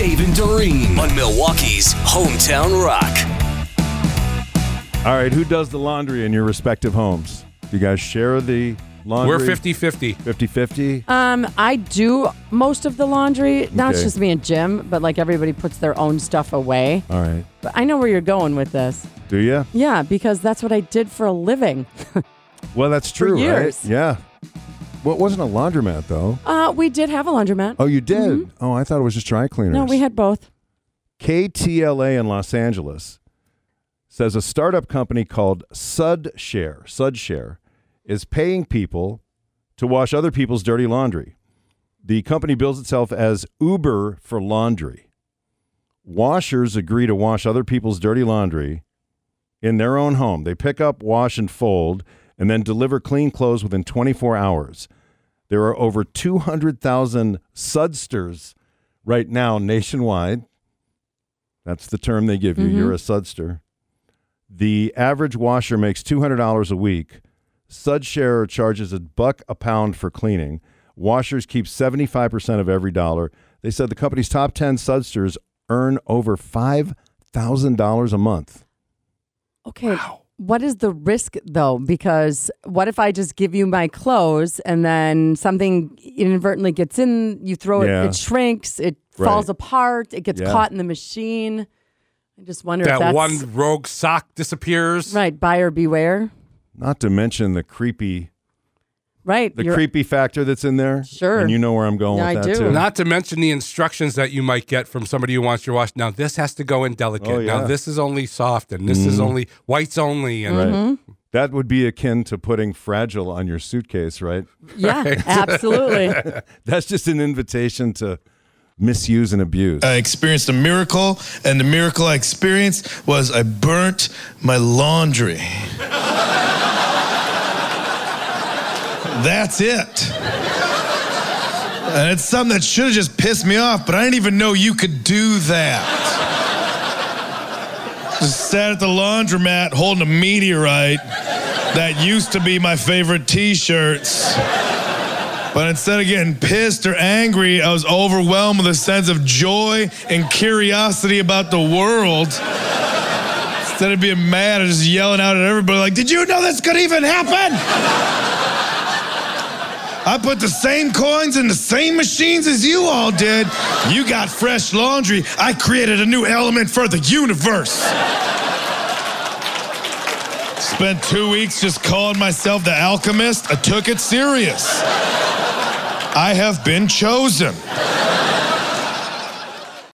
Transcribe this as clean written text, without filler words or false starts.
Dave and Doreen on Milwaukee's Hometown Rock. All right, who does the laundry in your respective homes? Do you guys share the laundry? We're 50-50. 50-50? I do most of the laundry. Okay. Not just me and Jim, but like everybody puts their own stuff away. All right. But I know where you're going with this. Do you? Yeah, because that's what I did for a living. Well, that's true, for years. Right? Yeah. Well, it wasn't a laundromat, though. We did have a laundromat. Oh, you did? Mm-hmm. Oh, I thought it was just dry cleaners. No, we had both. KTLA in Los Angeles says a startup company called SudShare is paying people to wash other people's dirty laundry. The company bills itself as Uber for laundry. Washers agree to wash other people's dirty laundry in their own home. They pick up, wash, and fold, and then deliver clean clothes within 24 hours. There are over 200,000 sudsters right now nationwide. That's the term they give you. Mm-hmm. You're a sudster. The average washer makes $200 a week. SudShare charges $1 a pound for cleaning. Washers keep 75% of every dollar. They said the company's top 10 sudsters earn over $5,000 a month. Okay. Wow. What is the risk, though? Because what if I just give you my clothes and then something inadvertently gets in, you throw it, it shrinks, it falls apart, it gets caught in the machine. I just wonder if that's... one rogue sock disappears. Right, buyer beware. Not to mention the creepy... Right. The creepy factor that's in there. Sure. And you know where I'm going with that, too. Not to mention the instructions that you might get from somebody who wants your wash. Now, this has to go in delicate. Oh, yeah. Now, this is only soft, and this is only whites only. And right. That would be akin to putting fragile on your suitcase, right? Yeah, right. Absolutely. That's just an invitation to misuse and abuse. I experienced a miracle, and the miracle I experienced was I burnt my laundry. That's it. And it's something that should have just pissed me off, but I didn't even know you could do that. Just sat at the laundromat holding a meteorite that used to be my favorite t-shirts. But instead of getting pissed or angry, I was overwhelmed with a sense of joy and curiosity about the world. Instead of being mad, I was just yelling out at everybody like, "Did you know this could even happen? I put the same coins in the same machines as you all did. You got fresh laundry. I created a new element for the universe." Spent 2 weeks just calling myself the alchemist. I took it serious. I have been chosen.